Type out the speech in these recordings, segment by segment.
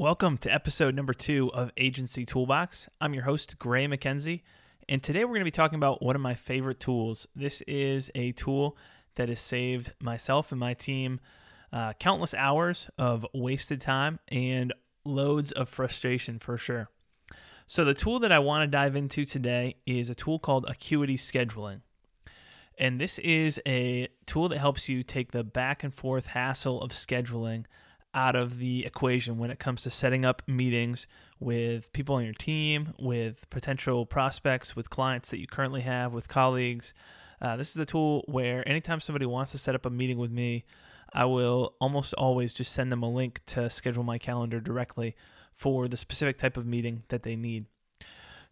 Welcome to episode number 2 of Agency Toolbox. I'm your host, Gray McKenzie, and today we're going to be talking about one of my favorite tools. This is a tool that has saved myself and my team countless hours of wasted time and loads of frustration for sure. So the tool that I want to dive into today is a tool called Acuity Scheduling. And this is a tool that helps you take the back and forth hassle of scheduling out of the equation when it comes to setting up meetings with people on your team, with potential prospects, with clients that you currently have, with colleagues. This is a tool where anytime somebody wants to set up a meeting with me, I will almost always just send them a link to schedule my calendar directly for the specific type of meeting that they need.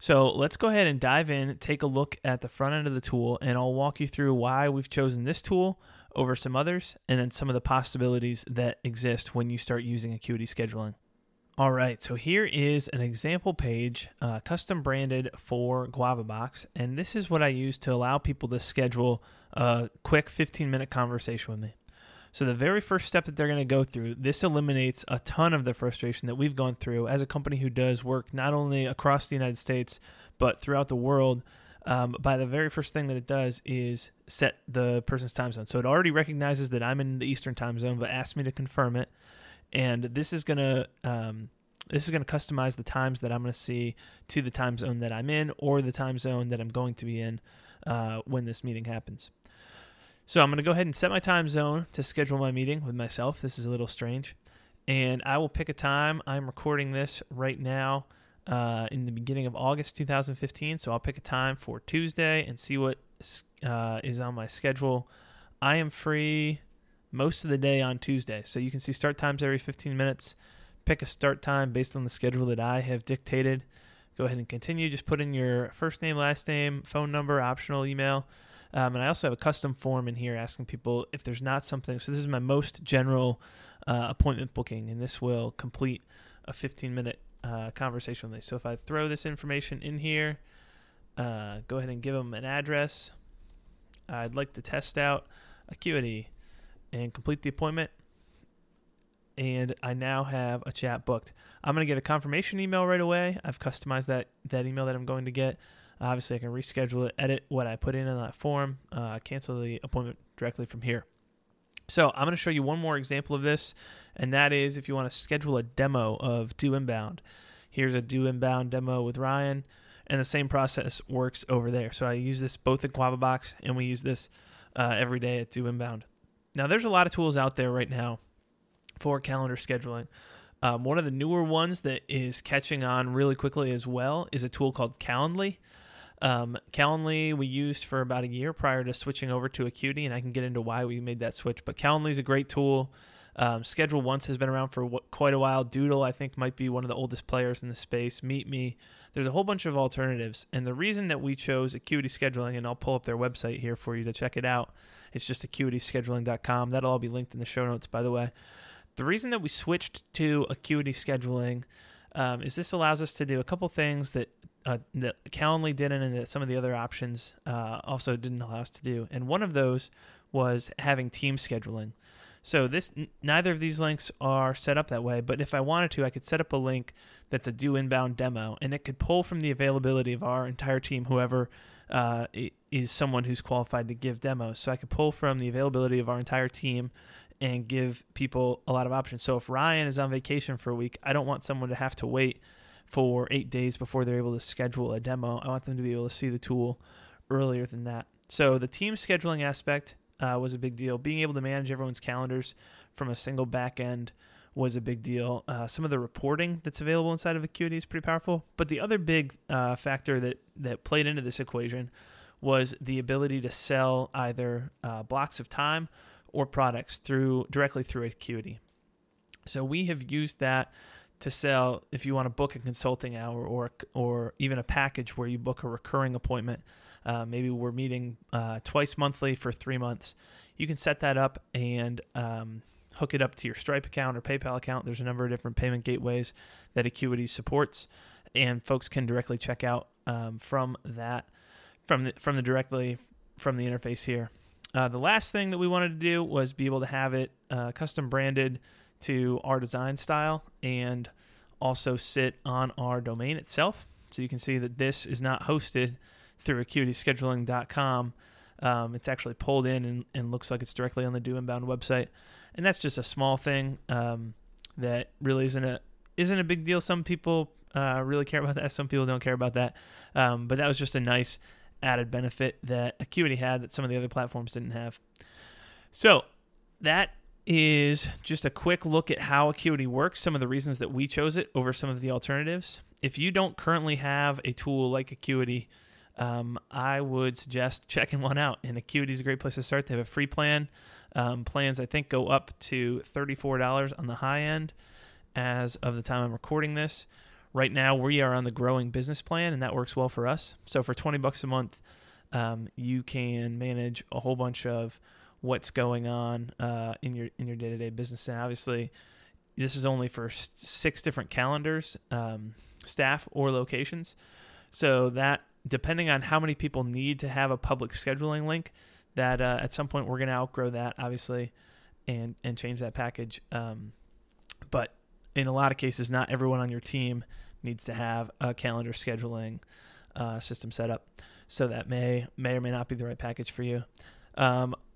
So let's go ahead and dive in, take a look at the front end of the tool, and I'll walk you through why we've chosen this tool over some others, and then some of the possibilities that exist when you start using Acuity Scheduling. All right, so here is an example page, custom branded for GuavaBox, and this is what I use to allow people to schedule a quick 15-minute conversation with me. So the very first step that they're going to go through, this eliminates a ton of the frustration that we've gone through as a company who does work not only across the United States, but throughout the world. By the very first thing that it does is set the person's time zone. So it already recognizes that I'm in the Eastern time zone, but asks me to confirm it. And this is going to customize the times that I'm going to see to the time zone that I'm in or the time zone that I'm going to be in when this meeting happens. So I'm going to go ahead and set my time zone to schedule my meeting with myself. This is a little strange. And I will pick a time. I'm recording this right now in the beginning of August 2015. So I'll pick a time for Tuesday and see what is on my schedule. I am free most of the day on Tuesday. So you can see start times every 15 minutes. Pick a start time based on the schedule that I have dictated. Go ahead and continue. Just put in your first name, last name, phone number, optional email. And I also have a custom form in here asking people if there's not something. So this is my most general appointment booking, and this will complete a 15-minute conversation with me. So if I throw this information in here, go ahead and give them an address. I'd like to test out Acuity and complete the appointment. And I now have a chat booked. I'm going to get a confirmation email right away. I've customized that email that I'm going to get. Obviously, I can reschedule it, edit what I put in that form, cancel the appointment directly from here. So I'm going to show you one more example of this, and that is if you want to schedule a demo of Do Inbound. Here's a Do Inbound demo with Ryan, and the same process works over there. So I use this both at GuavaBox, and we use this every day at Do Inbound. Now, there's a lot of tools out there right now for calendar scheduling. One of the newer ones that is catching on really quickly as well is a tool called Calendly. Calendly we used for about a year prior to switching over to Acuity, and I can get into why we made that switch. But Calendly is a great tool. ScheduleOnce has been around for quite a while. Doodle, I think, might be one of the oldest players in the space. MeetMe. There's a whole bunch of alternatives. And the reason that we chose Acuity Scheduling, and I'll pull up their website here for you to check it out. It's just acuityscheduling.com. That'll all be linked in the show notes, by the way. The reason that we switched to Acuity Scheduling is this allows us to do a couple things that Calendly didn't and that some of the other options also didn't allow us to do. And one of those was having team scheduling. So neither of these links are set up that way, but if I wanted to, I could set up a link that's a Do Inbound demo, and it could pull from the availability of our entire team, whoever is someone who's qualified to give demos. So I could pull from the availability of our entire team and give people a lot of options. So if Ryan is on vacation for a week, I don't want someone to have to wait for 8 days before they're able to schedule a demo. I want them to be able to see the tool earlier than that. So the team scheduling aspect was a big deal. Being able to manage everyone's calendars from a single back end was a big deal. Some of the reporting that's available inside of Acuity is pretty powerful. But the other big factor that played into this equation was the ability to sell either blocks of time or products directly through Acuity. So we have used that to sell if you want to book a consulting hour or even a package where you book a recurring appointment. Maybe we're meeting twice monthly for 3 months. You can set that up and hook it up to your Stripe account or PayPal account. There's a number of different payment gateways that Acuity supports, and folks can directly check out from the interface here. The last thing that we wanted to do was be able to have it custom branded to our design style and also sit on our domain itself. So you can see that this is not hosted through acuityscheduling.com. It's actually pulled in and looks like it's directly on the Do Inbound website. And that's just a small thing that really isn't a big deal. Some people really care about that. Some people don't care about that. But that was just a nice added benefit that Acuity had that some of the other platforms didn't have. So that is just a quick look at how Acuity works, some of the reasons that we chose it over some of the alternatives. If you don't currently have a tool like Acuity, I would suggest checking one out. And Acuity is a great place to start. They have a free plan. Plans, I think, go up to $34 on the high end as of the time I'm recording this. Right now, we are on the growing business plan, and that works well for us. So for $20 a month, you can manage a whole bunch of what's going on in your day-to-day business. And obviously, this is only for 6 different calendars, staff, or locations. So that, depending on how many people need to have a public scheduling link, that at some point we're going to outgrow that, obviously, and change that package. But in a lot of cases, not everyone on your team needs to have a calendar scheduling system set up. So that may or may not be the right package for you.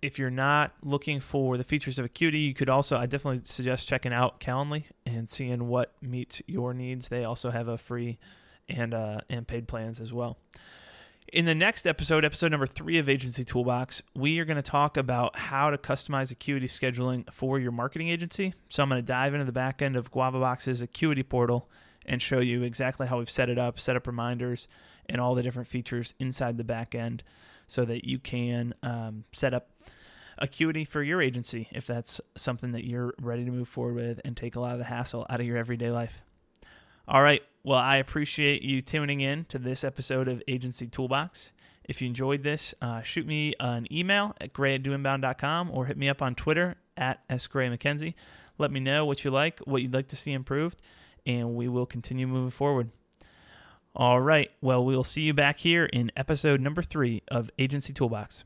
If you're not looking for the features of Acuity, you could also, I definitely suggest checking out Calendly and seeing what meets your needs. They also have a free and paid plans as well. In the next episode number 3 of Agency Toolbox, we are going to talk about how to customize Acuity scheduling for your marketing agency. So I'm going to dive into the back end of GuavaBox's Acuity portal and show you exactly how we've set up reminders, and all the different features inside the back end so that you can set up Acuity for your agency if that's something that you're ready to move forward with and take a lot of the hassle out of your everyday life. All right. Well, I appreciate you tuning in to this episode of Agency Toolbox. If you enjoyed this, shoot me an email at gray@doinbound.com or hit me up on Twitter at @sgraymckenzie. Let me know what you like, what you'd like to see improved, and we will continue moving forward. All right. Well, we'll see you back here in episode number 3 of Agency Toolbox.